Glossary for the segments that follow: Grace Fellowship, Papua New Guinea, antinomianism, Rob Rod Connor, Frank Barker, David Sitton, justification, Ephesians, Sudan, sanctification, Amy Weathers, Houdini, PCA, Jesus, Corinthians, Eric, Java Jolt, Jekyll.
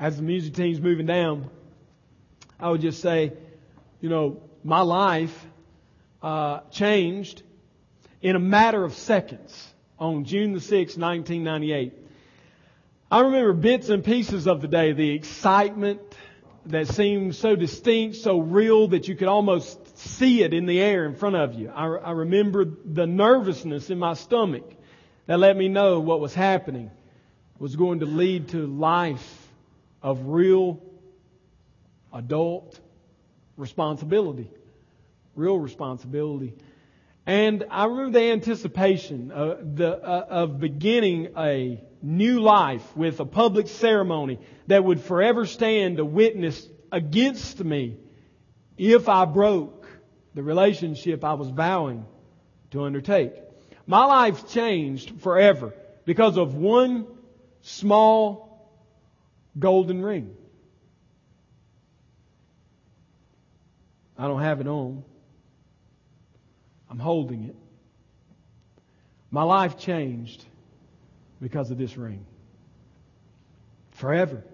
as the music team's moving down, I would just say, you know, my life changed in a matter of seconds on June the 6th, 1998. I remember bits and pieces of the day, the excitement that seemed so distinct, so real that you could almost see it in the air in front of you. I remember the nervousness in my stomach that let me know what was happening was going to lead to life of real adult responsibility. Real responsibility. And I remember the anticipation of beginning a new life with a public ceremony that would forever stand to witness against me if I broke the relationship I was vowing to undertake. My life changed forever because of one small golden ring. I don't have it on. I'm holding it. My life changed because of this ring. Forever.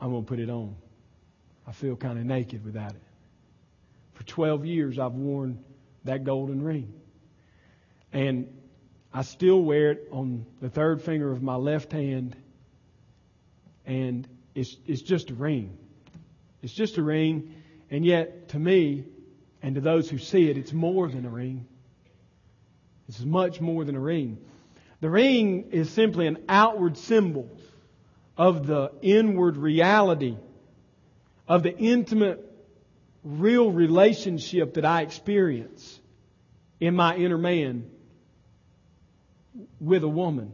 I'm going to put it on. I feel kind of naked without it. For 12 years I've worn that golden ring. And I still wear it on the third finger of my left hand. And it's just a ring. It's just a ring. And yet, to me, and to those who see it, it's more than a ring. It's much more than a ring. The ring is simply an outward symbol of the inward reality of the intimate, real relationship that I experience in my inner man with a woman.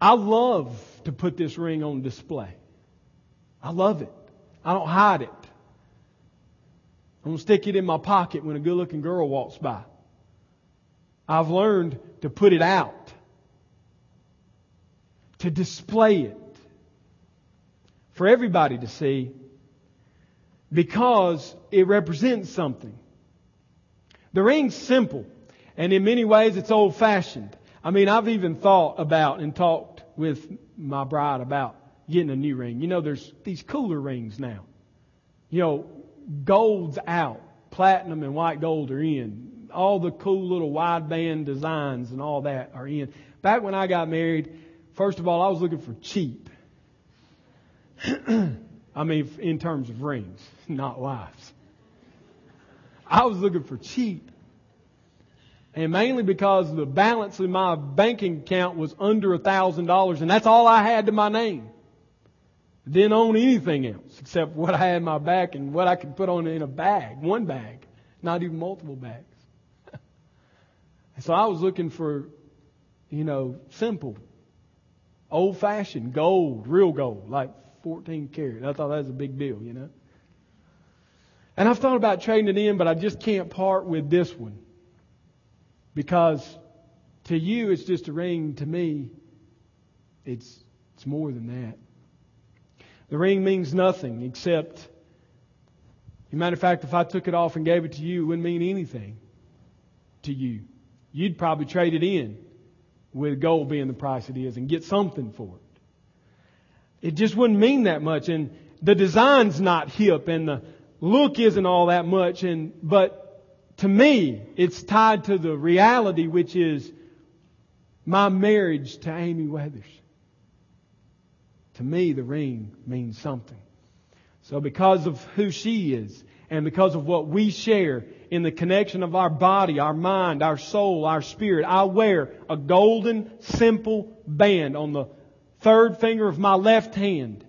I love to put this ring on display. I love it. I don't hide it. I don't stick it in my pocket when a good-looking girl walks by. I've learned to put it out, to display it for everybody to see, because it represents something. The ring's simple, and in many ways it's old-fashioned. I mean, I've even thought about and talked with my bride about getting a new ring. You know, there's these cooler rings now. You know, gold's out. Platinum and white gold are in. All the cool little wideband designs and all that are in. Back when I got married, first of all, I was looking for cheap. I mean, in terms of rings, not wives. I was looking for cheap. And mainly because the balance in my banking account was under $1,000, and that's all I had to my name. Didn't own anything else except what I had in my back and what I could put on in a bag, one bag, not even multiple bags. So I was looking for, you know, simple, old-fashioned gold, real gold, like 14 karat. I thought that was a big deal, you know. And I've thought about trading it in, but I just can't part with this one. Because to you, it's just a ring. To me, it's more than that. The ring means nothing except, as a matter of fact, if I took it off and gave it to you, it wouldn't mean anything to you. You'd probably trade it in with gold being the price it is and get something for it. It just wouldn't mean that much. And the design's not hip and the look isn't all that much. But to me, it's tied to the reality, which is my marriage to Amy Weathers. To me, the ring means something. So because of who she is and because of what we share in the connection of our body, our mind, our soul, our spirit, I wear a golden, simple band on the third finger of my left hand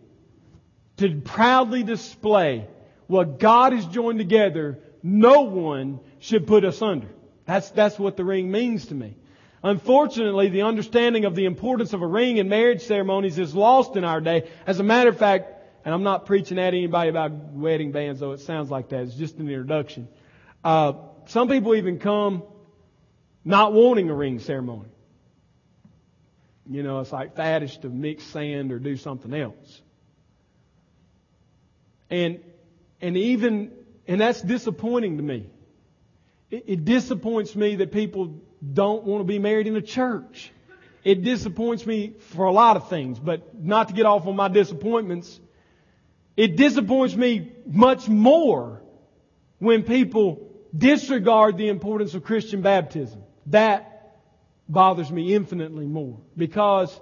to proudly display what God has joined together. No one should put asunder. That's what the ring means to me. Unfortunately, the understanding of the importance of a ring in marriage ceremonies is lost in our day. As a matter of fact, and I'm not preaching at anybody about wedding bands, though it sounds like that. It's just an introduction. Some people even come not wanting a ring ceremony. You know, it's like faddish to mix sand or do something else. And that's disappointing to me. It disappoints me that people don't want to be married in a church. It disappoints me for a lot of things, but not to get off on my disappointments. It disappoints me much more when people disregard the importance of Christian baptism. That bothers me infinitely more, because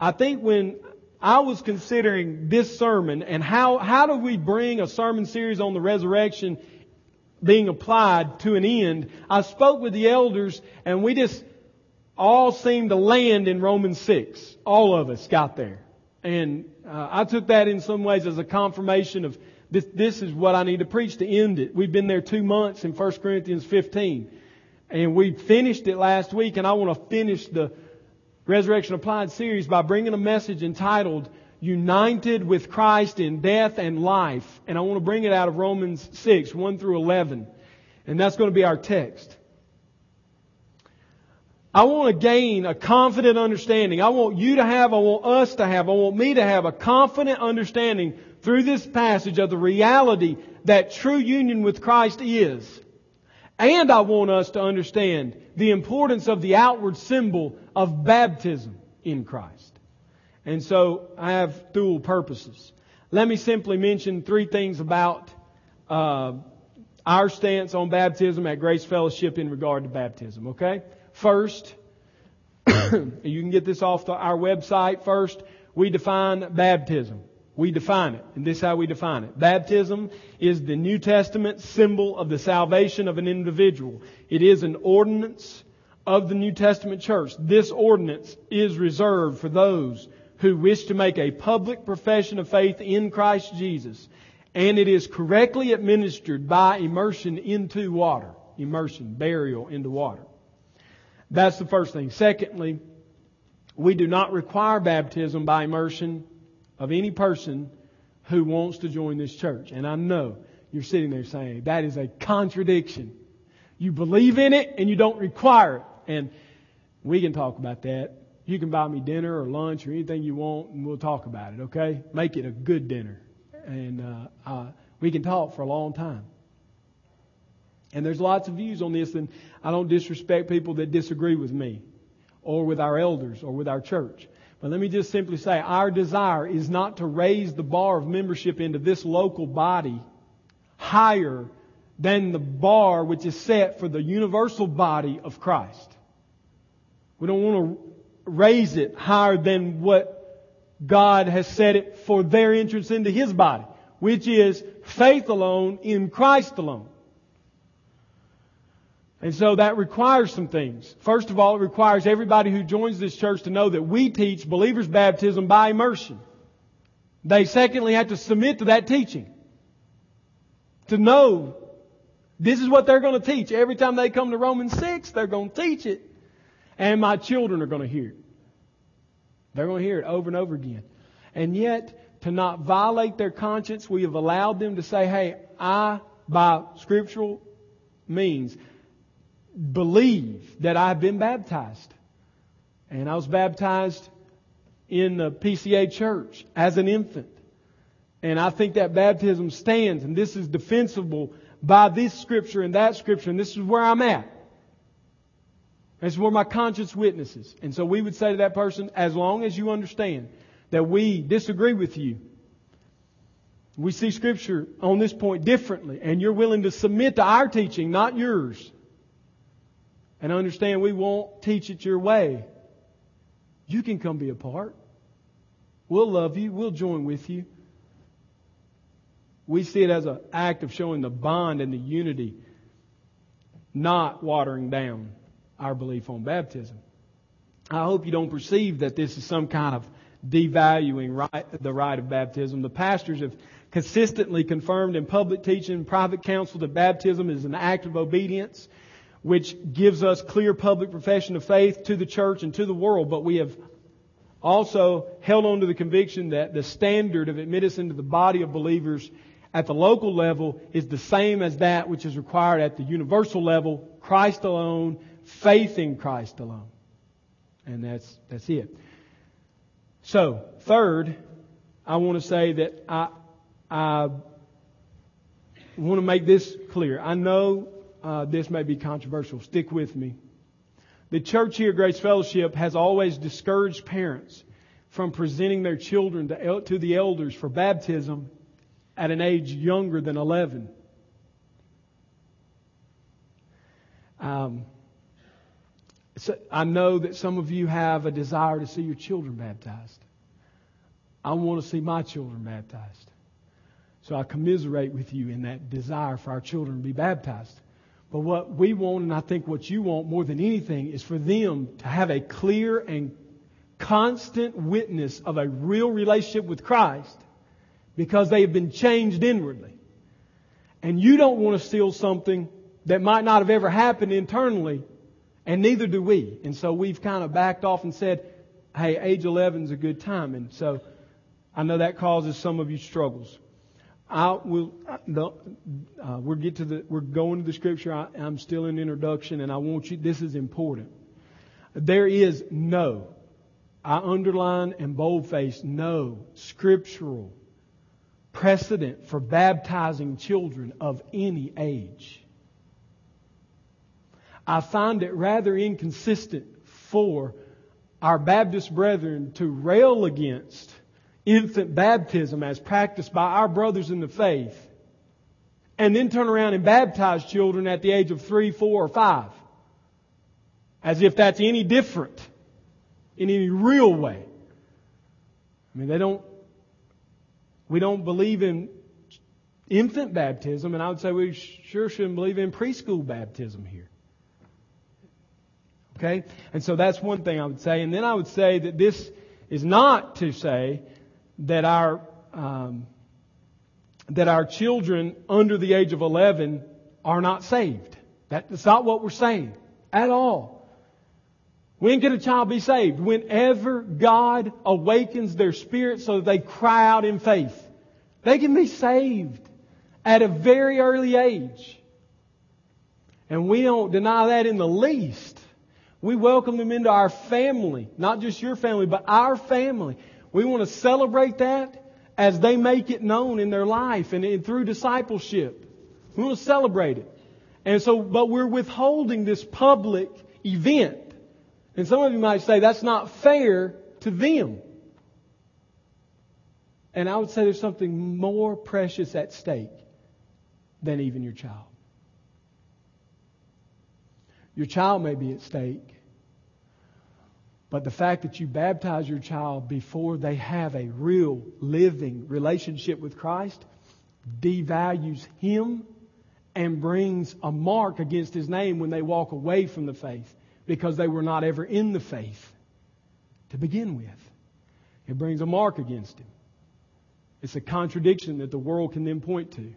I think when I was considering this sermon and how do we bring a sermon series on the resurrection being applied to an end, I spoke with the elders and we just all seemed to land in Romans 6. All of us got there. And I took that in some ways as a confirmation of this is what I need to preach to end it. We've been there 2 months in 1 Corinthians 15. And we finished it last week, and I want to finish the Resurrection Applied series by bringing a message entitled United with Christ in Death and Life. And I want to bring it out of Romans 6, 1 through 11. And that's going to be our text. I want to gain a confident understanding. I want you to have, I want us to have, I want me to have a confident understanding through this passage of the reality that true union with Christ is. And I want us to understand the importance of the outward symbol of baptism in Christ. And so I have dual purposes. Let me simply mention three things about our stance on baptism at Grace Fellowship in regard to baptism, okay? First, you can get this off our website. First, we define baptism. We define it, and this is how we define it. Baptism is the New Testament symbol of the salvation of an individual. It is an ordinance of the New Testament church. This ordinance is reserved for those who wish to make a public profession of faith in Christ Jesus, and it is correctly administered by immersion into water. Immersion, burial into water. That's the first thing. Secondly, we do not require baptism by immersion of any person who wants to join this church. And I know you're sitting there saying, that is a contradiction. You believe in it and you don't require it. And we can talk about that. You can buy me dinner or lunch or anything you want and we'll talk about it, okay? Make it a good dinner. And we can talk for a long time. And there's lots of views on this, and I don't disrespect people that disagree with me or with our elders or with our church. But let me just simply say, our desire is not to raise the bar of membership into this local body higher than the bar which is set for the universal body of Christ. We don't want to raise it higher than what God has set it for their entrance into His body, which is faith alone in Christ alone. And so that requires some things. First of all, it requires everybody who joins this church to know that we teach believers' baptism by immersion. They secondly have to submit to that teaching. To know this is what they're going to teach. Every time they come to Romans 6, they're going to teach it. And my children are going to hear it. They're going to hear it over and over again. And yet, to not violate their conscience, we have allowed them to say, hey, I, by scriptural means, believe that I've been baptized. And I was baptized in the PCA church as an infant. And I think that baptism stands, and this is defensible by this scripture and that scripture, and this is where I'm at. This is where my conscience witnesses. And so we would say to that person, as long as you understand that we disagree with you, we see scripture on this point differently, and you're willing to submit to our teaching, not yours, and understand we won't teach it your way, you can come be a part. We'll love you. We'll join with you. We see it as an act of showing the bond and the unity, not watering down our belief on baptism. I hope you don't perceive that this is some kind of devaluing the rite of baptism. The pastors have consistently confirmed in public teaching and private counsel that baptism is an act of obedience, which gives us clear public profession of faith to the church and to the world. But we have also held on to the conviction that the standard of admittance into the body of believers at the local level is the same as that which is required at the universal level, Christ alone, faith in Christ alone. And that's it. So, third, I want to say that I want to make this clear. I know this may be controversial. Stick with me. The church here, Grace Fellowship, has always discouraged parents from presenting their children to the elders for baptism at an age younger than 11. So I know that some of you have a desire to see your children baptized. I want to see my children baptized. So I commiserate with you in that desire for our children to be baptized. But what we want, and I think what you want more than anything, is for them to have a clear and constant witness of a real relationship with Christ because they have been changed inwardly. And you don't want to steal something that might not have ever happened internally, and neither do we. And so we've kind of backed off and said, hey, age 11 is a good time. And so I know that causes some of you struggles. We're going to the scripture. I'm still in introduction, and I want you. This is important. There is no, I underline and boldface, no scriptural precedent for baptizing children of any age. I find it rather inconsistent for our Baptist brethren to rail against infant baptism as practiced by our brothers in the faith, and then turn around and baptize children at the age of 3, 4, or 5, as if that's any different in any real way. I mean, we don't believe in infant baptism, and I would say we sure shouldn't believe in preschool baptism here. Okay? And so that's one thing I would say. And then I would say that this is not to say that our children under the age of 11 are not saved. That's not what we're saying at all. When can a child be saved? Whenever God awakens their spirit so that they cry out in faith. They can be saved at a very early age. And we don't deny that in the least. We welcome them into our family, not just your family, but our family. We want to celebrate that as they make it known in their life and through discipleship. We want to celebrate it. And so, but we're withholding this public event. And some of you might say that's not fair to them. And I would say there's something more precious at stake than even your child. Your child may be at stake. But the fact that you baptize your child before they have a real, living relationship with Christ devalues him and brings a mark against his name when they walk away from the faith because they were not ever in the faith to begin with. It brings a mark against him. It's a contradiction that the world can then point to.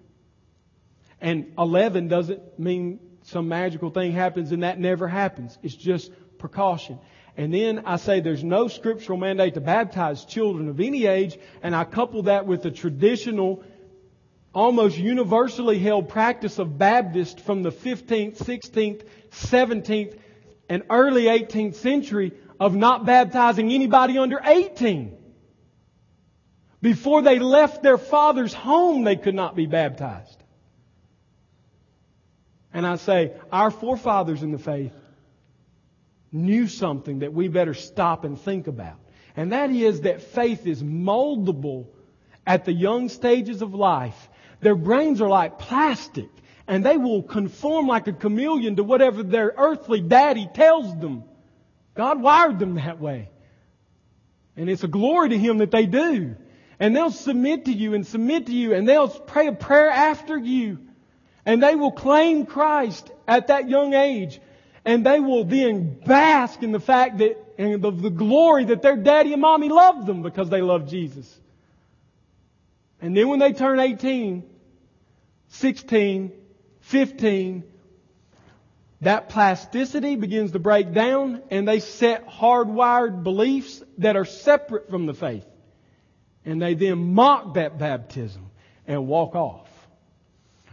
And 11 doesn't mean some magical thing happens and that never happens. It's just precaution. And then I say there's no scriptural mandate to baptize children of any age, and I couple that with the traditional, almost universally held practice of Baptists from the 15th, 16th, 17th, and early 18th century of not baptizing anybody under 18. Before they left their father's home, they could not be baptized. And I say, our forefathers in the faith knew something that we better stop and think about. And that is that faith is moldable at the young stages of life. Their brains are like plastic, and they will conform like a chameleon to whatever their earthly daddy tells them. God wired them that way. And it's a glory to Him that they do. And they'll submit to you, and they'll pray a prayer after you. And they will claim Christ at that young age. And they will then bask in the fact that, and of the glory that their daddy and mommy loved them because they loved Jesus. And then when they turn 18, 16, 15, that plasticity begins to break down, and they set hardwired beliefs that are separate from the faith. And they then mock that baptism and walk off.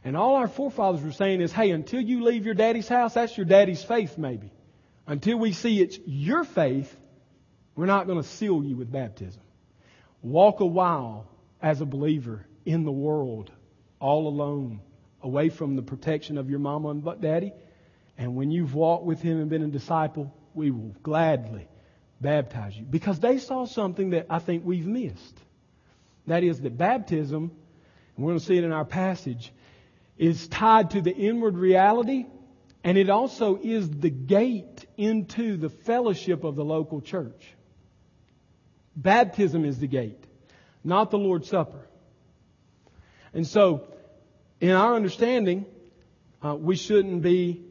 And all our forefathers were saying is, hey, until you leave your daddy's house, that's your daddy's faith maybe. Until we see it's your faith, we're not going to seal you with baptism. Walk a while as a believer in the world, all alone, away from the protection of your mama and daddy. And when you've walked with him and been a disciple, we will gladly baptize you. Because they saw something that I think we've missed. That is that baptism, and we're going to see it in our passage, is tied to the inward reality, and it also is the gate into the fellowship of the local church. Baptism is the gate, not the Lord's Supper. And so, in our understanding, we shouldn't be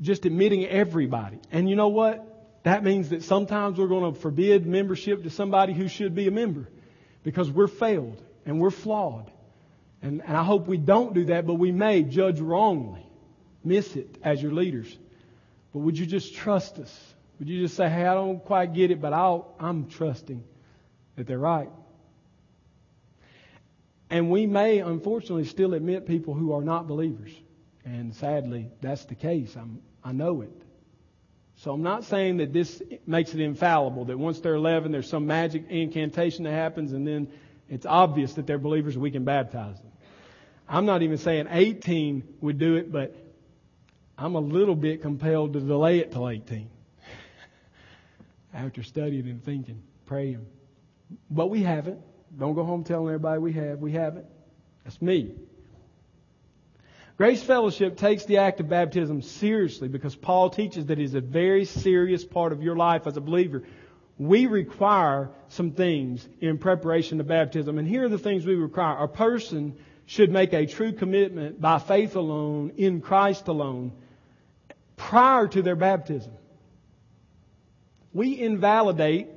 just admitting everybody. And you know what? That means that sometimes we're going to forbid membership to somebody who should be a member because we're failed and we're flawed. And I hope we don't do that, but we may judge wrongly, miss it as your leaders. But would you just trust us? Would you just say, hey, I don't quite get it, but I'm trusting that they're right. And we may, unfortunately, still admit people who are not believers. And sadly, that's the case. I know it. So I'm not saying that this makes it infallible, that once they're 11, there's some magic incantation that happens, and then it's obvious that they're believers and we can baptize them. I'm not even saying 18 would do it, but I'm a little bit compelled to delay it till 18. After studying and thinking, praying. But we haven't. Don't go home telling everybody we have. We haven't. That's me. Grace Fellowship takes the act of baptism seriously because Paul teaches that it is a very serious part of your life as a believer. We require some things in preparation to baptism. And here are the things we require. A person should make a true commitment by faith alone, in Christ alone, prior to their baptism. We invalidate,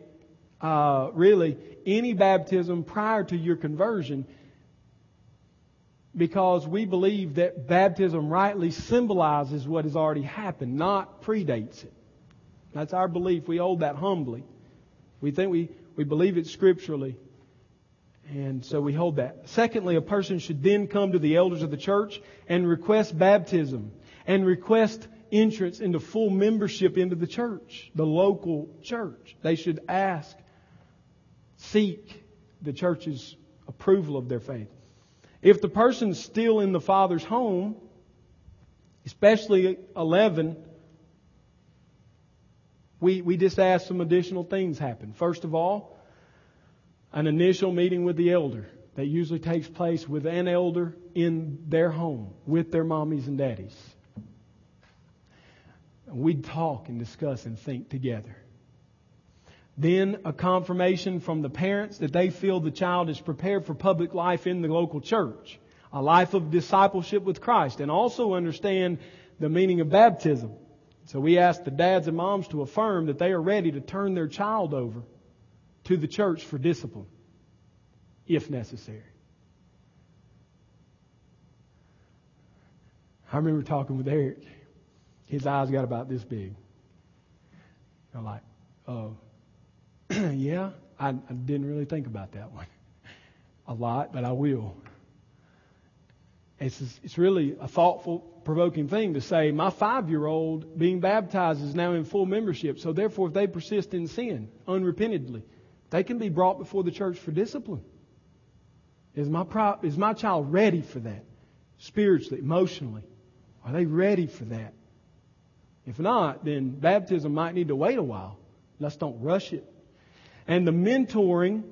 really, any baptism prior to your conversion, because we believe that baptism rightly symbolizes what has already happened, not predates it. That's our belief. We hold that humbly. We think we believe it scripturally, and so we hold that. Secondly, a person should then come to the elders of the church and request baptism and request entrance into full membership into the church, the local church. They should ask, seek the church's approval of their faith. If the person's still in the Father's home, especially 11, we just ask some additional things happen. First of all, an initial meeting with the elder that usually takes place with an elder in their home with their mommies and daddies. We talk and discuss and think together. Then a confirmation from the parents that they feel the child is prepared for public life in the local church, a life of discipleship with Christ, and also understand the meaning of baptism. So we ask the dads and moms to affirm that they are ready to turn their child over to the church for discipline, if necessary. I remember talking with Eric. His eyes got about this big. I'm like, oh. Yeah, I didn't really think about that one a lot, but I will. It's really a thoughtful, provoking thing to say, my 5-year-old being baptized is now in full membership, so therefore if they persist in sin unrepentantly, they can be brought before the church for discipline. Is my child ready for that? Spiritually, emotionally? Are they ready for that? If not, then baptism might need to wait a while. Let's don't rush it. And the mentoring,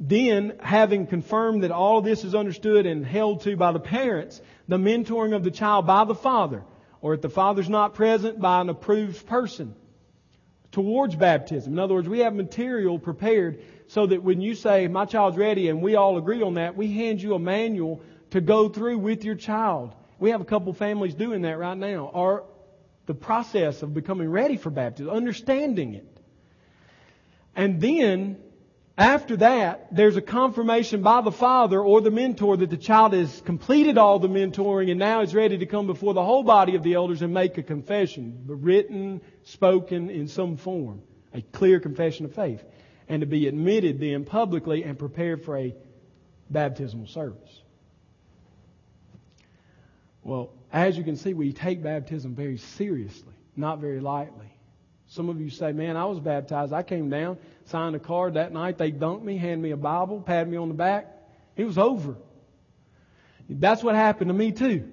then having confirmed that all this is understood and held to by the parents, the mentoring of the child by the father, or if the father's not present, by an approved person towards baptism. In other words, we have material prepared so that when you say, my child's ready, and we all agree on that, we hand you a manual to go through with your child. We have a couple families doing that right now, or the process of becoming ready for baptism, understanding it. And then, after that, there's a confirmation by the father or the mentor that the child has completed all the mentoring and now is ready to come before the whole body of the elders and make a confession, written, spoken in some form, a clear confession of faith, and to be admitted then publicly and prepared for a baptismal service. Well, as you can see, we take baptism very seriously, not very lightly. Some of you say, man, I was baptized. I came down, signed a card that night. They dunked me, handed me a Bible, patted me on the back. It was over. That's what happened to me too.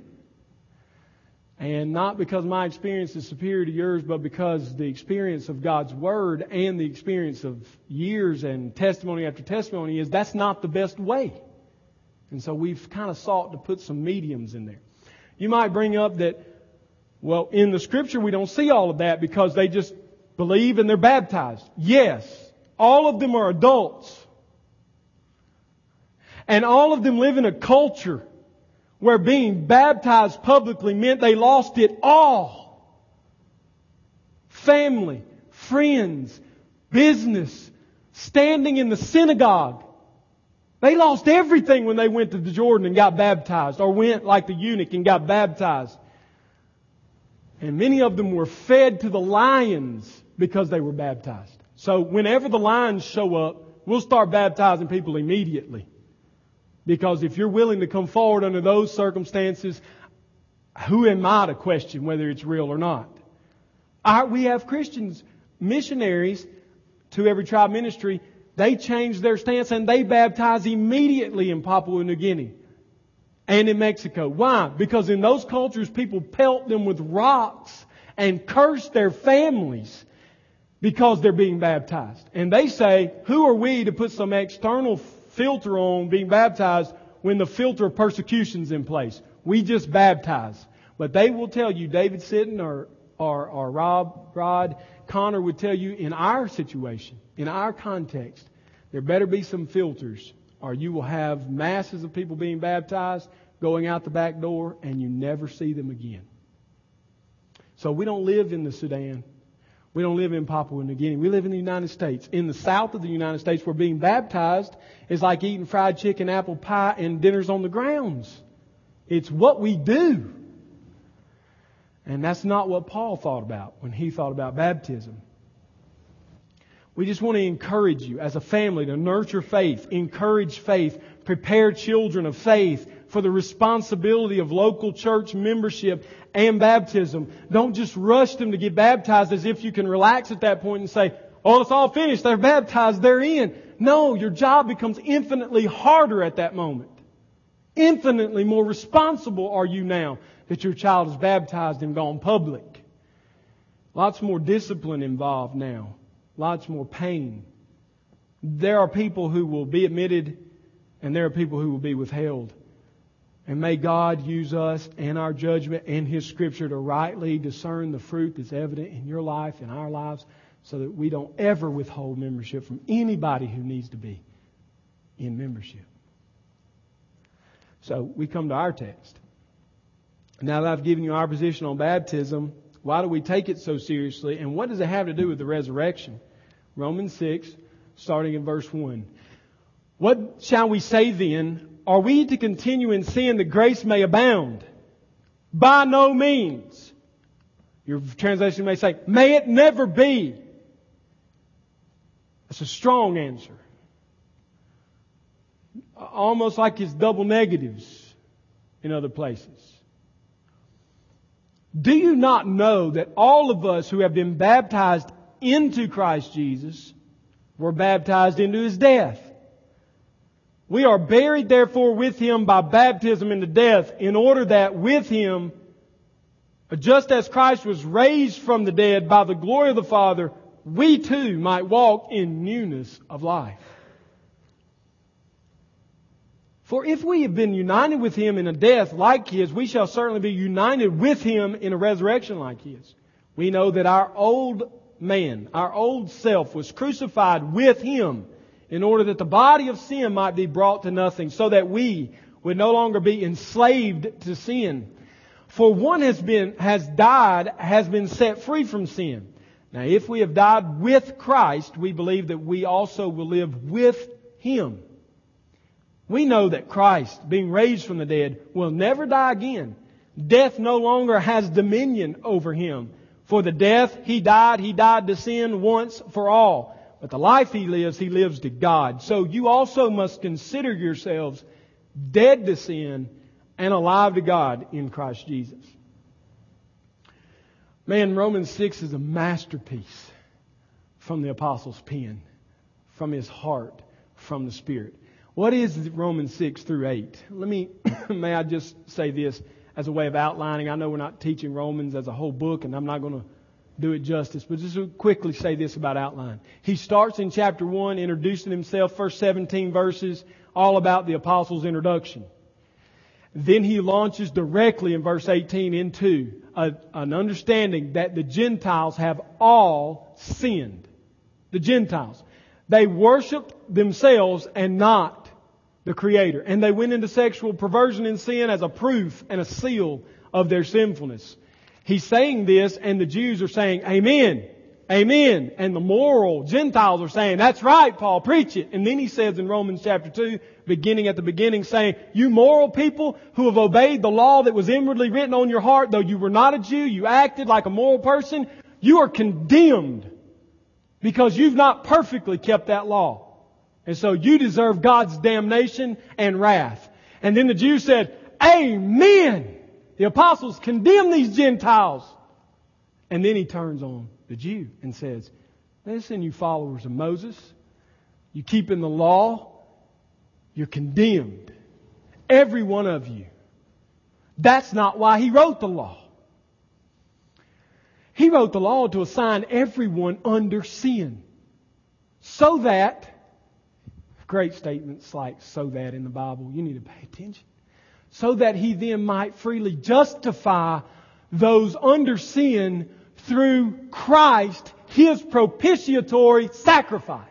And not because my experience is superior to yours, but because the experience of God's Word and the experience of years and testimony after testimony is that's not the best way. And so we've kind of sought to put some mediums in there. You might bring up that, well, in the Scripture we don't see all of that because they just believe and they're baptized. Yes, all of them are adults. And all of them live in a culture where being baptized publicly meant they lost it all. Family, friends, business, standing in the synagogue. They lost everything when they went to the Jordan and got baptized, or went like the eunuch and got baptized. And many of them were fed to the lions because they were baptized. So whenever the lions show up, we'll start baptizing people immediately. Because if you're willing to come forward under those circumstances, who am I to question whether it's real or not? We have Christians, missionaries to Every Tribe Ministry. They change their stance and they baptize immediately in Papua New Guinea and in Mexico. Why? Because in those cultures, people pelt them with rocks and curse their families because they're being baptized. And they say, who are we to put some external filter on being baptized when the filter of persecution's in place? We just baptize. But they will tell you, David Sitton or Rob Rod Connor would tell you, in our situation, in our context, there better be some filters, or you will have masses of people being baptized, going out the back door, and you never see them again. So we don't live in the Sudan. We don't live in Papua New Guinea. We live in the United States. In the south of the United States, where being baptized is like eating fried chicken, apple pie, and dinners on the grounds. It's what we do. And that's not what Paul thought about when he thought about baptism. We just want to encourage you as a family to nurture faith, encourage faith, prepare children of faith for the responsibility of local church membership and baptism. Don't just rush them to get baptized as if you can relax at that point and say, oh, it's all finished, they're baptized, they're in. No, your job becomes infinitely harder at that moment. Infinitely more responsible are you now that your child is baptized and gone public. Lots more discipline involved now. Lots more pain. There are people who will be admitted and there are people who will be withheld. And may God use us and our judgment and His Scripture to rightly discern the fruit that's evident in your life, in our lives, so that we don't ever withhold membership from anybody who needs to be in membership. So we come to our text. Now that I've given you our position on baptism, why do we take it so seriously? And what does it have to do with the resurrection? Romans 6, starting in verse 1. What shall we say then? Are we to continue in sin that grace may abound? By no means. Your translation may say, may it never be. That's a strong answer. Almost like it's double negatives in other places. Do you not know that all of us who have been baptized into Christ Jesus were baptized into His death? We are buried, therefore, with Him by baptism into death, in order that with Him, just as Christ was raised from the dead by the glory of the Father, we too might walk in newness of life. For if we have been united with Him in a death like His, we shall certainly be united with Him in a resurrection like His. We know that our old man, our old self, was crucified with Him, in order that the body of sin might be brought to nothing, so that we would no longer be enslaved to sin. For one has died, has been set free from sin. Now, if we have died with Christ, we believe that we also will live with Him. We know that Christ, being raised from the dead, will never die again. Death no longer has dominion over Him. For the death, He died to sin once for all. But the life He lives to God. So you also must consider yourselves dead to sin and alive to God in Christ Jesus. Man, Romans 6 is a masterpiece from the Apostle's pen, from his heart, from the Spirit. What is Romans 6 through 8? May I just say this? as a way of outlining. I know we're not teaching Romans as a whole book, and I'm not going to do it justice, but just quickly say this about outline. He starts in chapter 1 introducing himself, first 17 verses, all about the apostles' introduction. Then he launches directly in verse 18 into an understanding that the Gentiles have all sinned. The Gentiles. They worshipped themselves and not the Creator. And they went into sexual perversion and sin as a proof and a seal of their sinfulness. He's saying this, and the Jews are saying, amen, amen. And the moral Gentiles are saying, that's right, Paul, preach it. And then he says in Romans chapter 2, beginning at the beginning, saying, you moral people who have obeyed the law that was inwardly written on your heart, though you were not a Jew, you acted like a moral person, you are condemned because you've not perfectly kept that law. And so you deserve God's damnation and wrath. And then the Jews said, amen. The apostles condemn these Gentiles. And then he turns on the Jew and says, listen, you followers of Moses, you keep in the law, you're condemned. Every one of you. That's not why he wrote the law. He wrote the law to assign everyone under sin. So that, great statements like so that in the Bible, you need to pay attention. So that he then might freely justify those under sin through Christ, his propitiatory sacrifice.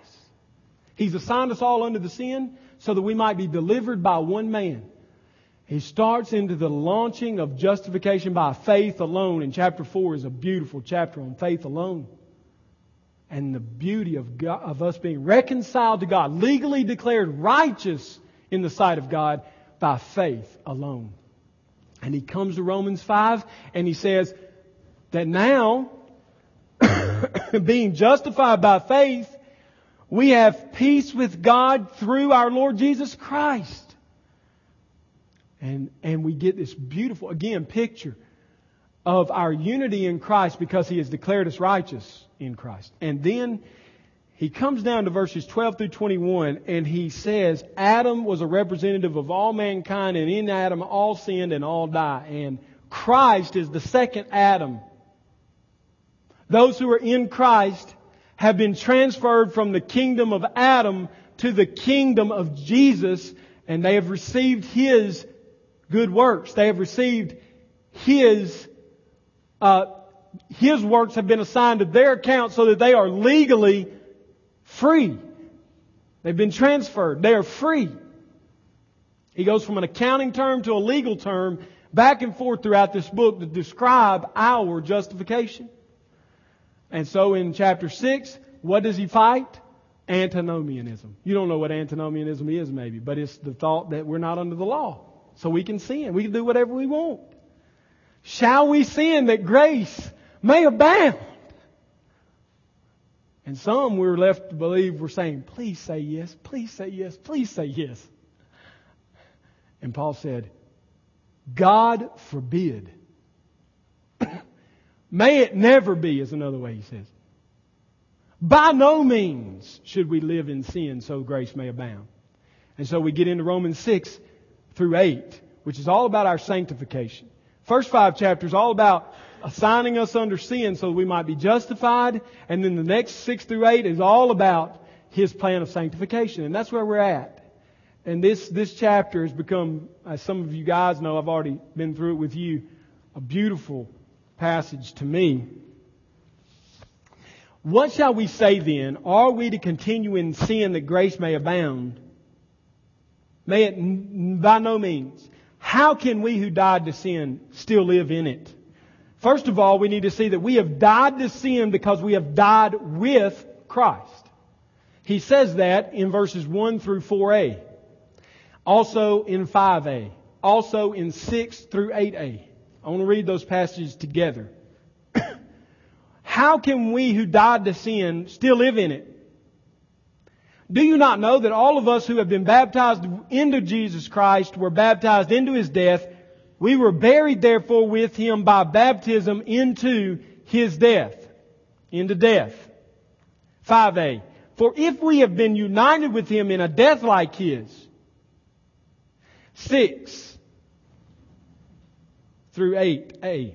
He's assigned us all under the sin so that we might be delivered by one man. He starts into the launching of justification by faith alone. And chapter 4 is a beautiful chapter on faith alone. And the beauty of God, of us being reconciled to God, legally declared righteous in the sight of God, by faith alone. And he comes to Romans 5 and he says that now, being justified by faith, we have peace with God through our Lord Jesus Christ. And we get this beautiful, again, picture of our unity in Christ because he has declared us righteous in Christ. And then he comes down to verses 12 through 21 and he says, Adam was a representative of all mankind, and in Adam all sinned and all die. And Christ is the second Adam. Those who are in Christ have been transferred from the kingdom of Adam to the kingdom of Jesus, and they have received his good works. They have received his works have been assigned to their account so that they are legally free. They've been transferred. They are free. He goes from an accounting term to a legal term back and forth throughout this book to describe our justification. And so in chapter 6, what does he fight? Antinomianism. You don't know what antinomianism is maybe, but it's the thought that we're not under the law. So we can sin. We can do whatever we want. Shall we sin that grace may abound? And some we're left to believe we're saying, please say yes, please say yes, please say yes. And Paul said, God forbid. May it never be, is another way he says. By no means should we live in sin so grace may abound. And so we get into Romans 6 through 8, which is all about our sanctification. First 5 chapters all about assigning us under sin so we might be justified. And then the next 6 through 8 is all about his plan of sanctification. And that's where we're at. And this chapter has become, as some of you guys know, I've already been through it with you, a beautiful passage to me. What shall we say then? Are we to continue in sin that grace may abound? May it by no means. How can we who died to sin still live in it? First of all, we need to see that we have died to sin because we have died with Christ. He says that in verses 1 through 4a. Also in 5a. Also in 6 through 8a. I want to read those passages together. How can we who died to sin still live in it? Do you not know that all of us who have been baptized into Jesus Christ were baptized into His death? We were buried, therefore, with Him by baptism into His death. Into death. 5a. For if we have been united with Him in a death like His. 6. through 8a.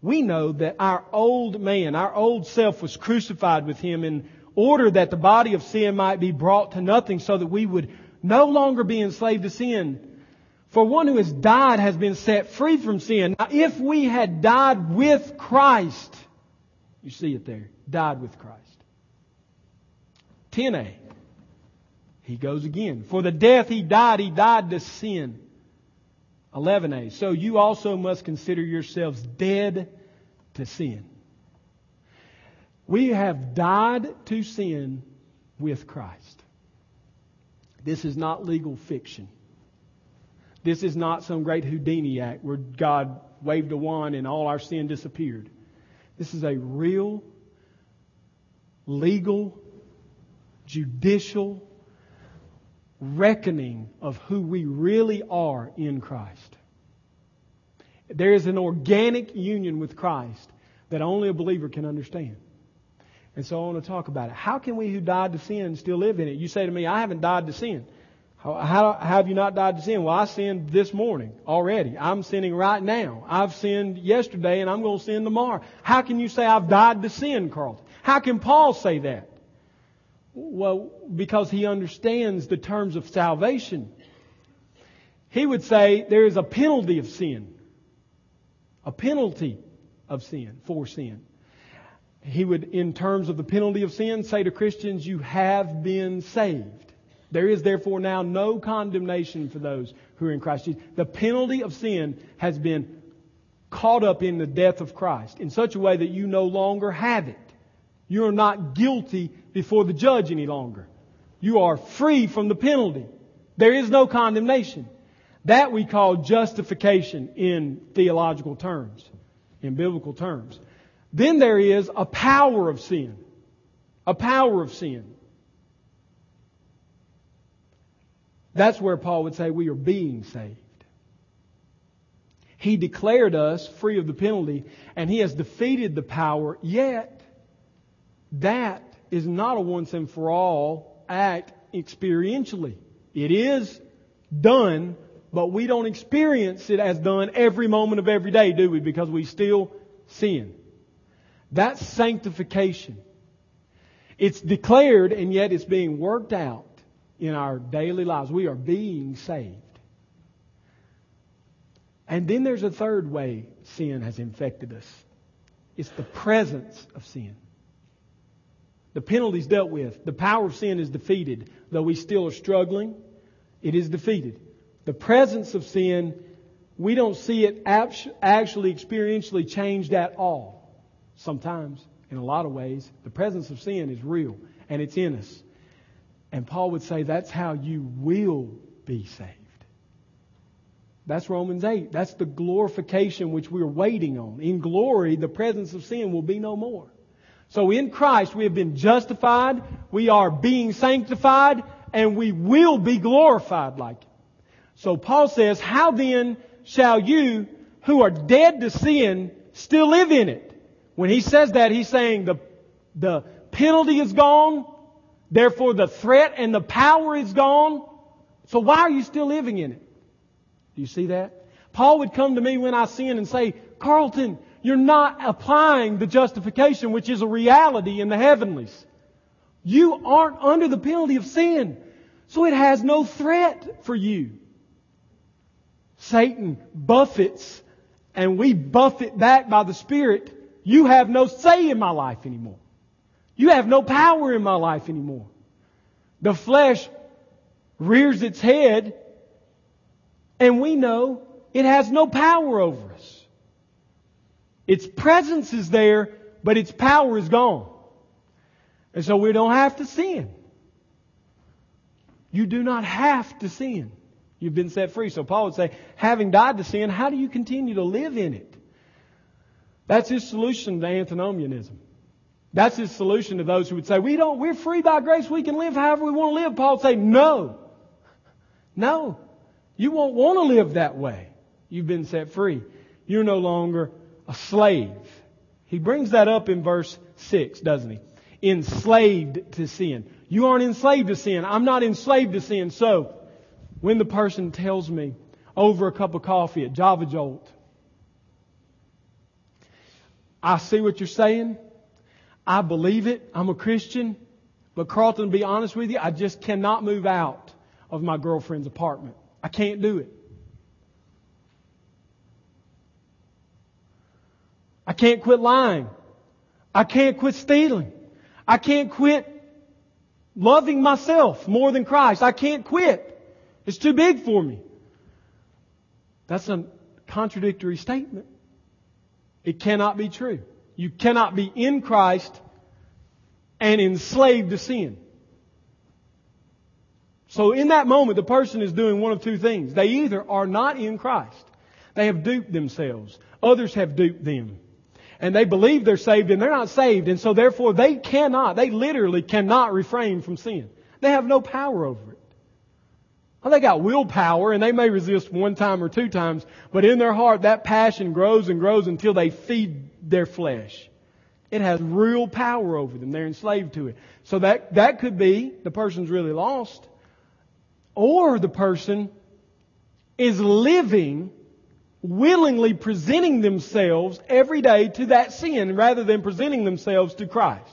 We know that our old man, our old self was crucified with him in order that the body of sin might be brought to nothing so that we would no longer be enslaved to sin. For one who has died has been set free from sin. Now, if we had died with Christ, you see it there, died with Christ. 10a. He goes again. For the death he died to sin. 11a. So you also must consider yourselves dead to sin. We have died to sin with Christ. This is not legal fiction. This is not some great Houdini act where God waved a wand and all our sin disappeared. This is a real, legal, judicial reckoning of who we really are in Christ. There is an organic union with Christ that only a believer can understand. And so I want to talk about it. How can we who died to sin still live in it? You say to me, I haven't died to sin. How have you not died to sin? Well, I sinned this morning already. I'm sinning right now. I've sinned yesterday and I'm going to sin tomorrow. How can you say I've died to sin, Carlton? How can Paul say that? Well, because he understands the terms of salvation. He would say there is a penalty of sin. A penalty of sin, for sin. He would, in terms of the penalty of sin, say to Christians, you have been saved. There is therefore now no condemnation for those who are in Christ Jesus. The penalty of sin has been caught up in the death of Christ in such a way that you no longer have it. You are not guilty before the judge any longer. You are free from the penalty. There is no condemnation. That we call justification in theological terms, in biblical terms. Then there is a power of sin. A power of sin. That's where Paul would say we are being saved. He declared us free of the penalty, and He has defeated the power, yet that is not a once and for all act experientially. It is done, but we don't experience it as done every moment of every day, do we? Because we still sin. That's sanctification. It's declared and yet it's being worked out in our daily lives. We are being saved. And then there's a third way sin has infected us. It's the presence of sin. The penalty is dealt with. The power of sin is defeated. Though we still are struggling, it is defeated. The presence of sin, we don't see it actually experientially changed at all. Sometimes, in a lot of ways, the presence of sin is real and it's in us. And Paul would say that's how you will be saved. That's Romans 8. That's the glorification which we are waiting on. In glory, the presence of sin will be no more. So in Christ, we have been justified, we are being sanctified, and we will be glorified like Him. So Paul says, how then shall you who are dead to sin still live in it? When he says that, he's saying the penalty is gone, therefore the threat and the power is gone. So why are you still living in it? Do you see that? Paul would come to me when I sin and say, Carlton, you're not applying the justification which is a reality in the heavenlies. You aren't under the penalty of sin, so it has no threat for you. Satan buffets, and we buffet back by the Spirit. You have no say in my life anymore. You have no power in my life anymore. The flesh rears its head, and we know it has no power over us. Its presence is there, but its power is gone. And so we don't have to sin. You do not have to sin. You've been set free. So Paul would say, having died to sin, how do you continue to live in it? That's his solution to antinomianism. That's his solution to those who would say, we're free by grace, we can live however we want to live. Paul would say, no. No. You won't want to live that way. You've been set free. You're no longer a slave. He brings that up in verse 6, doesn't he? Enslaved to sin. You aren't enslaved to sin. I'm not enslaved to sin. So, when the person tells me over a cup of coffee at Java Jolt, I see what you're saying. I believe it. I'm a Christian. But Carlton, to be honest with you, I just cannot move out of my girlfriend's apartment. I can't do it. I can't quit lying. I can't quit stealing. I can't quit loving myself more than Christ. I can't quit. It's too big for me. That's a contradictory statement. It cannot be true. You cannot be in Christ and enslaved to sin. So in that moment, the person is doing one of two things. They either are not in Christ. They have duped themselves. Others have duped them. And they believe they're saved and they're not saved. And so therefore they literally cannot refrain from sin. They have no power over it. Well, they got willpower and they may resist one time or two times. But in their heart that passion grows and grows until they feed their flesh. It has real power over them. They're enslaved to it. So that could be the person's really lost. Or the person is living, willingly presenting themselves every day to that sin rather than presenting themselves to Christ.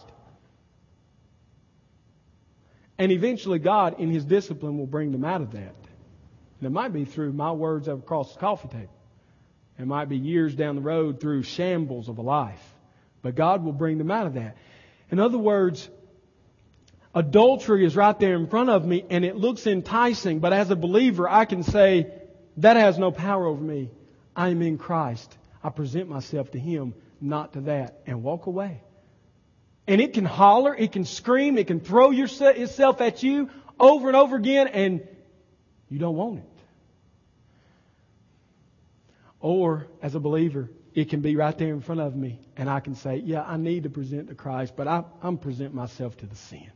And eventually God in His discipline will bring them out of that. And it might be through my words over across the coffee table. It might be years down the road through shambles of a life. But God will bring them out of that. In other words, adultery is right there in front of me and it looks enticing. But as a believer, I can say, that has no power over me. I am in Christ. I present myself to Him, not to that, and walk away. And it can holler, it can scream, it can throw itself at you over and over again, and you don't want it. Or, as a believer, it can be right there in front of me, and I can say, yeah, I need to present to Christ, but I'm present myself to the sin.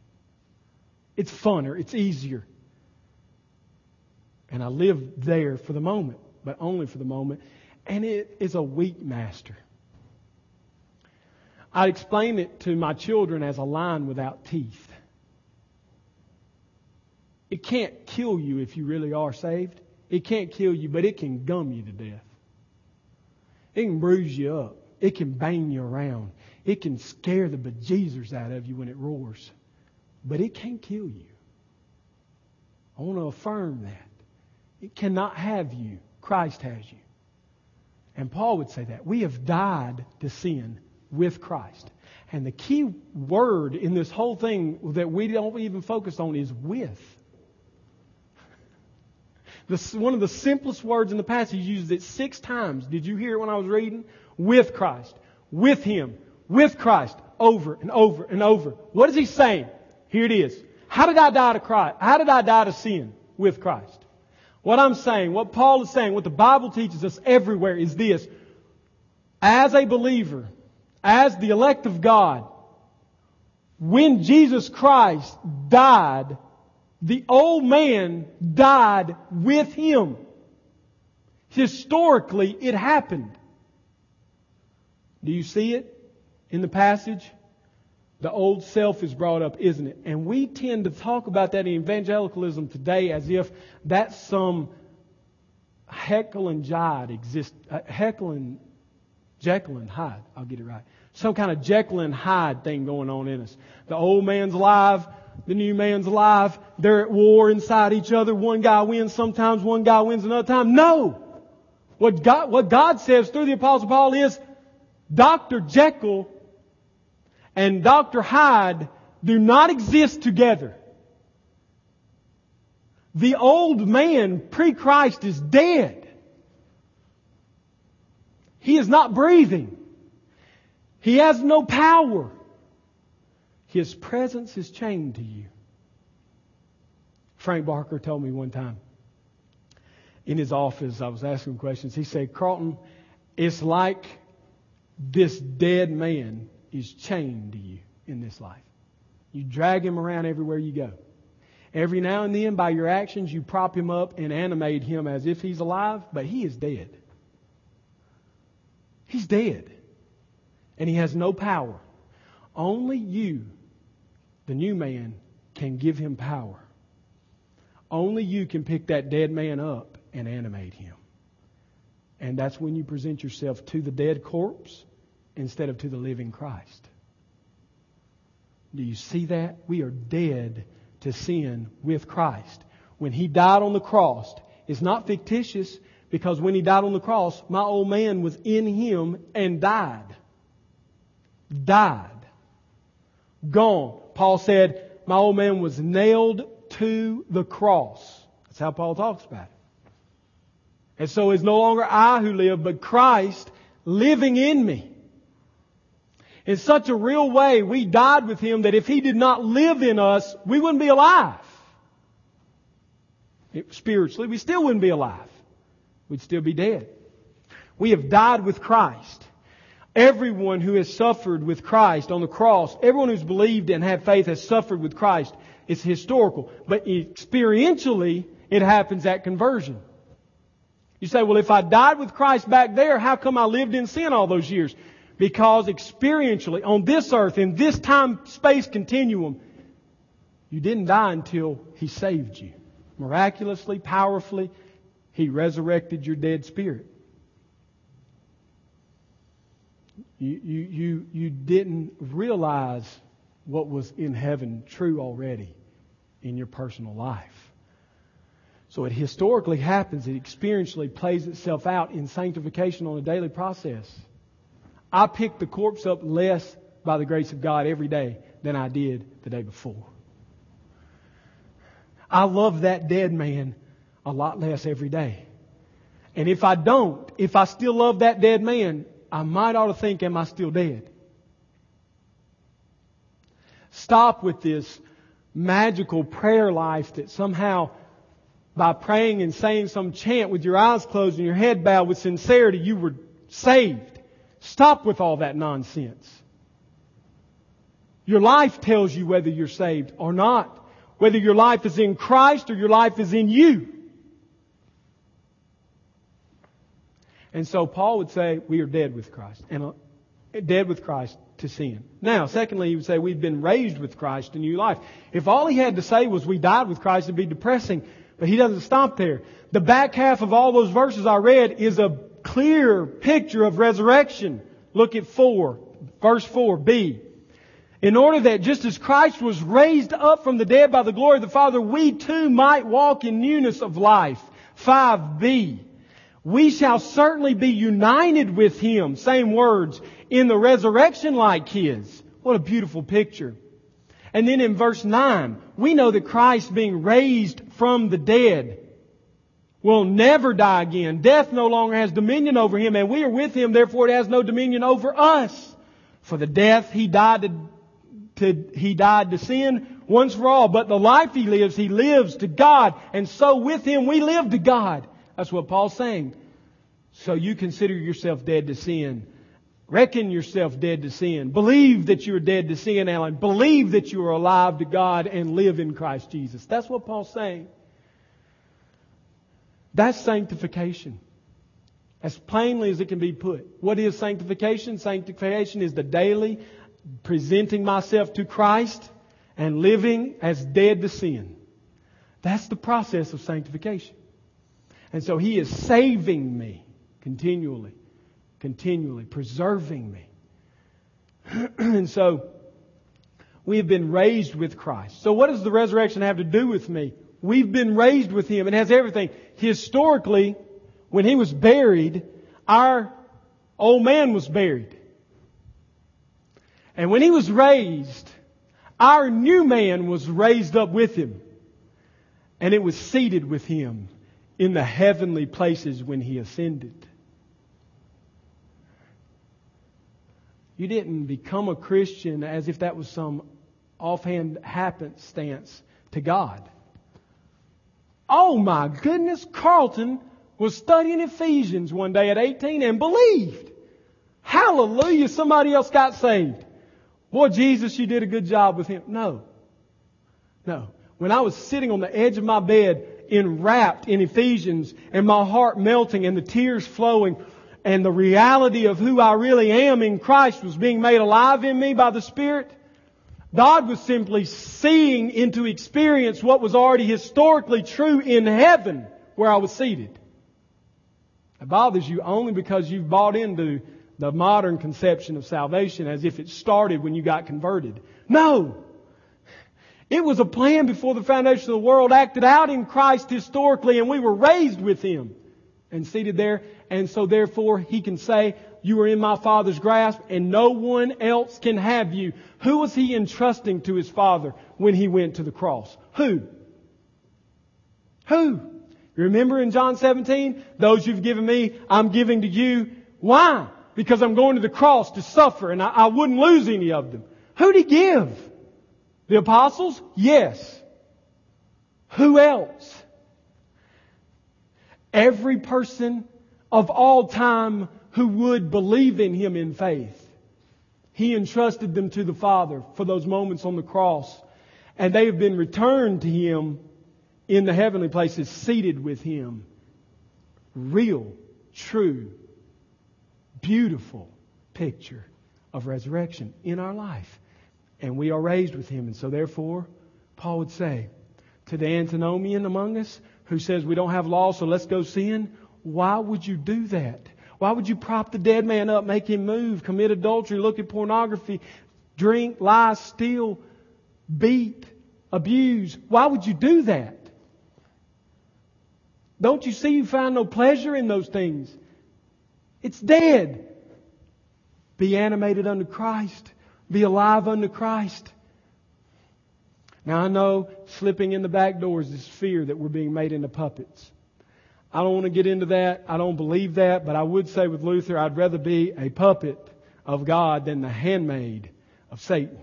It's funner, it's easier. And I live there for the moment, but only for the moment. And it is a weak master. I explain it to my children as a lion without teeth. It can't kill you if you really are saved. It can't kill you, but it can gum you to death. It can bruise you up. It can bang you around. It can scare the bejesus out of you when it roars. But it can't kill you. I want to affirm that. It cannot have you. Christ has you. And Paul would say that. We have died to sin with Christ. And the key word in this whole thing that we don't even focus on is with. One of the simplest words in the passage uses it 6 times. Did you hear it when I was reading? With Christ. With Him. With Christ. Over and over and over. What is he saying? Here it is. How did I die to Christ? How did I die to sin? With Christ. What I'm saying, what Paul is saying, what the Bible teaches us everywhere is this. As a believer, as the elect of God, when Jesus Christ died, the old man died with Him. Historically, it happened. Do you see it in the passage? The old self is brought up, isn't it? And we tend to talk about that in evangelicalism today as if that's some Jekyll and Hyde. I'll get it right. Some kind of Jekyll and Hyde thing going on in us. The old man's alive. The new man's alive. They're at war inside each other. One guy wins sometimes. One guy wins another time. No! What God says through the Apostle Paul is Dr. Jekyll and Dr. Hyde do not exist together. The old man pre-Christ is dead. He is not breathing. He has no power. His presence is chained to you. Frank Barker told me one time in his office, I was asking him questions. He said, Carlton, it's like this dead man is chained to you in this life. You drag him around everywhere you go. Every now and then, by your actions, you prop him up and animate him as if he's alive, but he is dead. He's dead. And he has no power. Only you, the new man, can give him power. Only you can pick that dead man up and animate him. And that's when you present yourself to the dead corpse instead of to the living Christ. Do you see that? We are dead to sin with Christ. When He died on the cross, it's not fictitious, because when He died on the cross, my old man was in Him and died. Died. Gone. Paul said, my old man was nailed to the cross. That's how Paul talks about it. And so it's no longer I who live, but Christ living in me. In such a real way, we died with Him that if He did not live in us, we wouldn't be alive. Spiritually, we still wouldn't be alive. We'd still be dead. We have died with Christ. Everyone who has suffered with Christ on the cross, everyone who's believed and had faith has suffered with Christ. It's historical. But experientially, it happens at conversion. You say, well, if I died with Christ back there, how come I lived in sin all those years? Because experientially, on this earth, in this time-space continuum, you didn't die until He saved you. Miraculously, powerfully, He resurrected your dead spirit. You didn't realize what was in heaven true already in your personal life. So it historically happens. It experientially plays itself out in sanctification on a daily process. I pick the corpse up less by the grace of God every day than I did the day before. I love that dead man a lot less every day. And if I don't, if I still love that dead man, I might ought to think, am I still dead? Stop with this magical prayer life that somehow by praying and saying some chant with your eyes closed and your head bowed with sincerity, you were saved. Stop with all that nonsense. Your life tells you whether you're saved or not. Whether your life is in Christ or your life is in you. And so Paul would say we are dead with Christ. And dead with Christ to sin. Now, secondly, he would say we've been raised with Christ to new life. If all he had to say was we died with Christ, it'd be depressing. But he doesn't stop there. The back half of all those verses I read is a clear picture of resurrection. Look at verse 4b. In order that just as Christ was raised up from the dead by the glory of the Father, we too might walk in newness of life. 5b. We shall certainly be united with Him, same words, in the resurrection like His. What a beautiful picture. And then in verse 9, we know that Christ being raised from the dead will never die again. Death no longer has dominion over Him, and we are with Him, therefore it has no dominion over us. For the death He died to sin once for all. But the life He lives, He lives to God. And so with Him we live to God. That's what Paul's saying. So you consider yourself dead to sin. Reckon yourself dead to sin. Believe that you're dead to sin, Alan. Believe that you are alive to God and live in Christ Jesus. That's what Paul's saying. That's sanctification. As plainly as it can be put. What is sanctification? Sanctification is the daily presenting myself to Christ and living as dead to sin. That's the process of sanctification. And so He is saving me continually, preserving me. And so we have been raised with Christ. So what does the resurrection have to do with me? We've been raised with Him. It has everything. Historically, when He was buried, our old man was buried. And when He was raised, our new man was raised up with Him. And it was seated with Him in the heavenly places when He ascended. You didn't become a Christian as if that was some offhand happenstance to God. Oh my goodness, Carlton was studying Ephesians one day at 18 and believed. Hallelujah, somebody else got saved. Boy, Jesus, you did a good job with him. No. When I was sitting on the edge of my bed, enwrapped in Ephesians, and my heart melting and the tears flowing, and the reality of who I really am in Christ was being made alive in me by the Spirit, God was simply seeing into experience what was already historically true in heaven where I was seated. It bothers you only because you've bought into the modern conception of salvation as if it started when you got converted. No! It was a plan before the foundation of the world, acted out in Christ historically, and we were raised with Him and seated there. And so therefore He can say, you are in my Father's grasp and no one else can have you. Who was He entrusting to His Father when He went to the cross? Who? Remember in John 17, those you've given me, I'm giving to you. Why? Because I'm going to the cross to suffer and I wouldn't lose any of them. Who did He give? The apostles? Yes. Who else? Every person of all time who would believe in Him in faith. He entrusted them to the Father for those moments on the cross. And they have been returned to Him in the heavenly places, seated with Him. Real, true, beautiful picture of resurrection in our life. And we are raised with Him. And so therefore, Paul would say to the antinomian among us who says we don't have law, so let's go sin. Why would you do that? Why would you prop the dead man up, make him move, commit adultery, look at pornography, drink, lie, steal, beat, abuse? Why would you do that? Don't you see you find no pleasure in those things? It's dead. Be animated unto Christ. Be alive unto Christ. Now I know slipping in the back doors is fear that we're being made into puppets. I don't want to get into that. I don't believe that. But I would say with Luther, I'd rather be a puppet of God than the handmaid of Satan.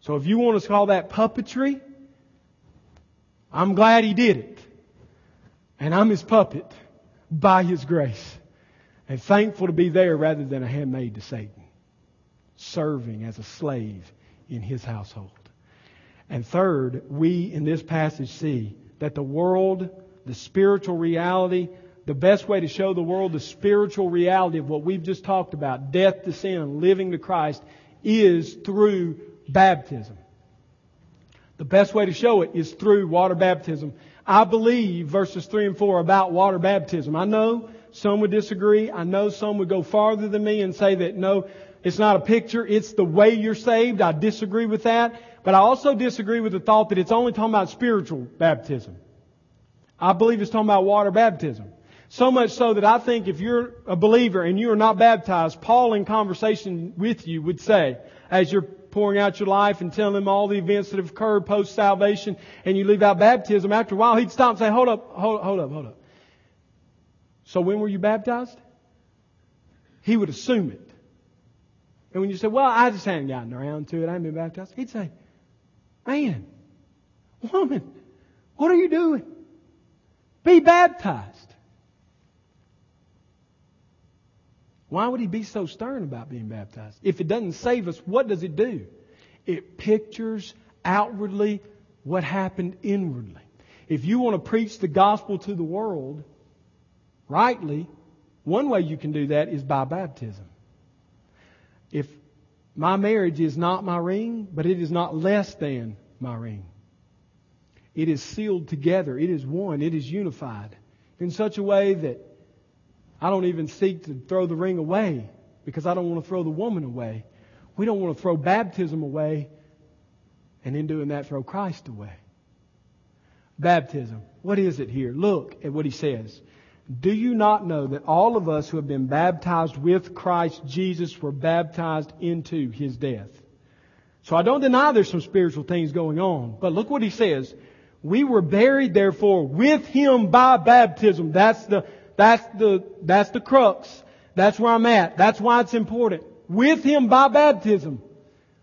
So if you want to call that puppetry, I'm glad He did it. And I'm His puppet by His grace. And thankful to be there rather than a handmaid to Satan. Serving as a slave in His household. And third, we in this passage see that the world, the spiritual reality, the best way to show the world the spiritual reality of what we've just talked about, death to sin, living to Christ, is through baptism. The best way to show it is through water baptism. I believe verses 3 and 4 about water baptism. I know some would disagree. I know some would go farther than me and say that no, it's not a picture. It's the way you're saved. I disagree with that. But I also disagree with the thought that it's only talking about spiritual baptism. I believe it's talking about water baptism. So much so that I think if you're a believer and you are not baptized, Paul in conversation with you would say, as you're pouring out your life and telling him all the events that have occurred post-salvation and you leave out baptism, after a while he'd stop and say, hold up. So when were you baptized? He would assume it. And when you say, well, I just hadn't gotten around to it, I haven't been baptized, he'd say, man, woman, what are you doing? Be baptized. Why would he be so stern about being baptized? If it doesn't save us, what does it do? It pictures outwardly what happened inwardly. If you want to preach the gospel to the world rightly, one way you can do that is by baptism. If my marriage is not my ring, but it is not less than my ring. It is sealed together. It is one. It is unified in such a way that I don't even seek to throw the ring away because I don't want to throw the woman away. We don't want to throw baptism away and in doing that throw Christ away. Baptism. What is it here? Look at what he says. Do you not know that all of us who have been baptized with Christ Jesus were baptized into His death? So I don't deny there's some spiritual things going on. But look what he says. We were buried, therefore, with Him by baptism. That's the crux. That's where I'm at. That's why it's important. With Him by baptism.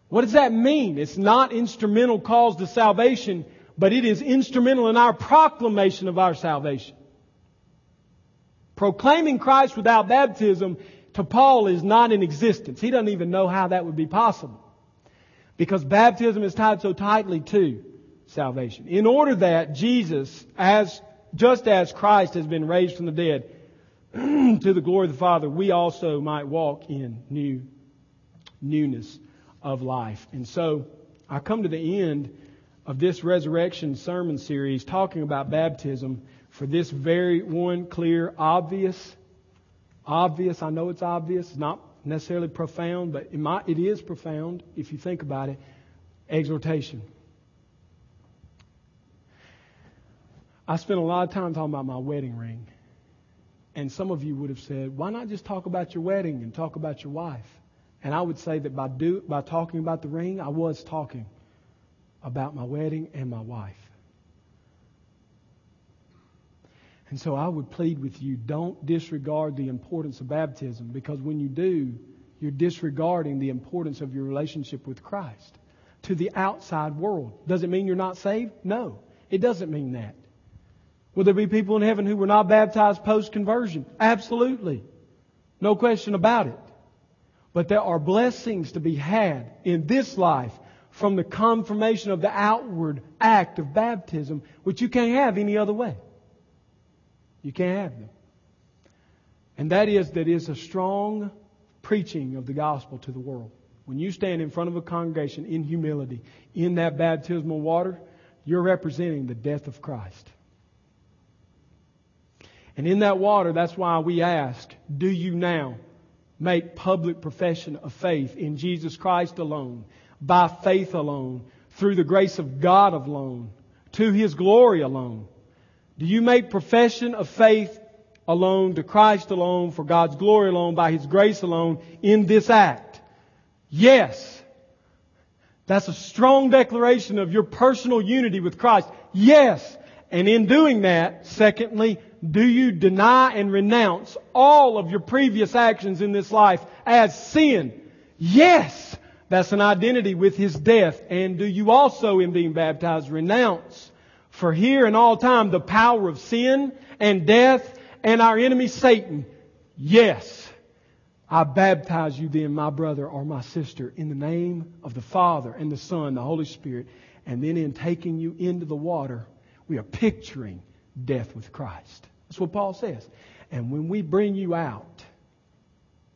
What does that mean? It's not instrumental cause to salvation, but it is instrumental in our proclamation of our salvation. Proclaiming Christ without baptism to Paul is not in existence. He doesn't even know how that would be possible. Because baptism is tied so tightly to salvation. In order that Jesus, just as Christ has been raised from the dead to the glory of the Father, we also might walk in newness of life. And so I come to the end of this resurrection sermon series talking about baptism for this very one clear, obvious obvious. I know it's obvious. It's not necessarily profound, but it is profound if you think about it. Exhortation. I spent a lot of time talking about my wedding ring. And some of you would have said, why not just talk about your wedding and talk about your wife? And I would say that by talking about the ring, I was talking about my wedding and my wife. And so I would plead with you, don't disregard the importance of baptism, because when you do, you're disregarding the importance of your relationship with Christ to the outside world. Does it mean you're not saved? No, it doesn't mean that. Will there be people in heaven who were not baptized post-conversion? Absolutely. No question about it. But there are blessings to be had in this life from the confirmation of the outward act of baptism, which you can't have any other way. You can't have them. And that is a strong preaching of the gospel to the world. When you stand in front of a congregation in humility, in that baptismal water, you're representing the death of Christ. And in that water, that's why we ask, do you now make public profession of faith in Jesus Christ alone, by faith alone, through the grace of God alone, to His glory alone? Do you make profession of faith alone, to Christ alone, for God's glory alone, by His grace alone, in this act? Yes. That's a strong declaration of your personal unity with Christ. Yes. And in doing that, secondly, do you deny and renounce all of your previous actions in this life as sin? Yes! That's an identity with His death. And do you also, in being baptized, renounce for here and all time the power of sin and death and our enemy Satan? Yes! I baptize you then, my brother or my sister, in the name of the Father and the Son, the Holy Spirit. And then in taking you into the water, we are picturing death with Christ. That's what Paul says. And when we bring you out,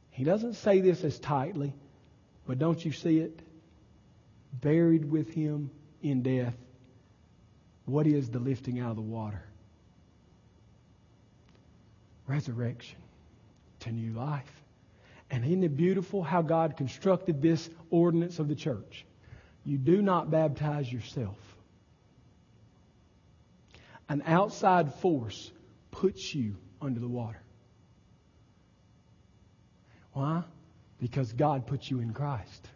he doesn't say this as tightly, but don't you see it? Buried with Him in death. What is the lifting out of the water? Resurrection to new life. And isn't it beautiful how God constructed this ordinance of the church? You do not baptize yourself. An outside force puts you under the water. Why? Because God put you in Christ.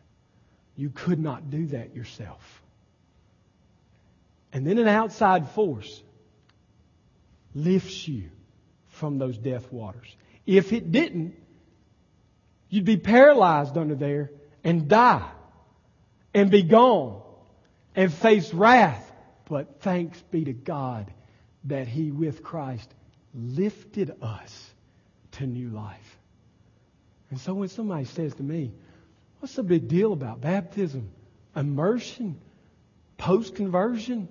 You could not do that yourself. And then an outside force lifts you from those death waters. If it didn't, you'd be paralyzed under there and die and be gone and face wrath. But thanks be to God that He, with Christ, lifted us to new life. And so when somebody says to me, what's the big deal about baptism, immersion, post-conversion?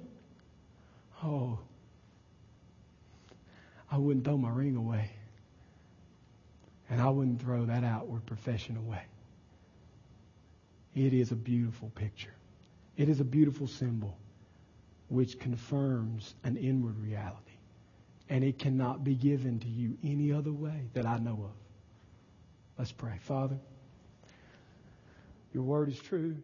Oh, I wouldn't throw my ring away. And I wouldn't throw that outward profession away. It is a beautiful picture. It is a beautiful symbol, which confirms an inward reality. And it cannot be given to you any other way that I know of. Let's pray. Father, Your Word is true.